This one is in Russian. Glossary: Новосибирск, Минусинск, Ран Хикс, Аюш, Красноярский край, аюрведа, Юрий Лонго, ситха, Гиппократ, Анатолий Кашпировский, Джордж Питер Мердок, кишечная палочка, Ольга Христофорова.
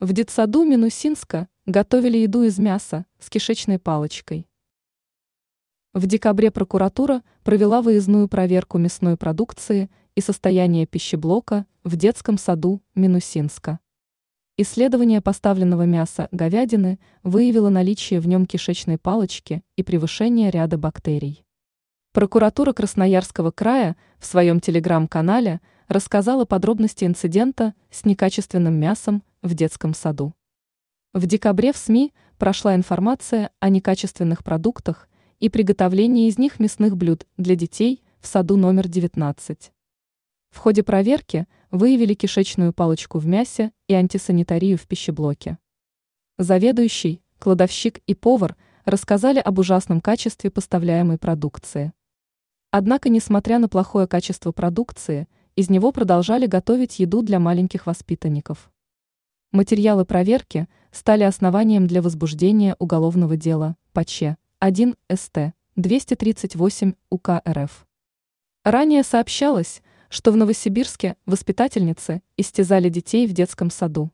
В детсаду Минусинска готовили еду из мяса с кишечной палочкой. В декабре прокуратура провела выездную проверку мясной продукции и состояния пищеблока в детском саду Минусинска. Исследование поставленного мяса говядины выявило наличие в нем кишечной палочки и превышение ряда бактерий. Прокуратура Красноярского края в своем телеграм-канале рассказала подробности инцидента с некачественным мясом в детском саду. В декабре в СМИ прошла информация о некачественных продуктах и приготовлении из них мясных блюд для детей в саду номер 19. В ходе проверки выявили кишечную палочку в мясе и антисанитарию в пищеблоке. Заведующий, кладовщик и повар рассказали об ужасном качестве поставляемой продукции. Однако, несмотря на плохое качество продукции, из него продолжали готовить еду для маленьких воспитанников. Материалы проверки стали основанием для возбуждения уголовного дела по ЧА 1-СТ 238 УК РФ. Ранее сообщалось, что в Новосибирске воспитательницы истязали детей в детском саду.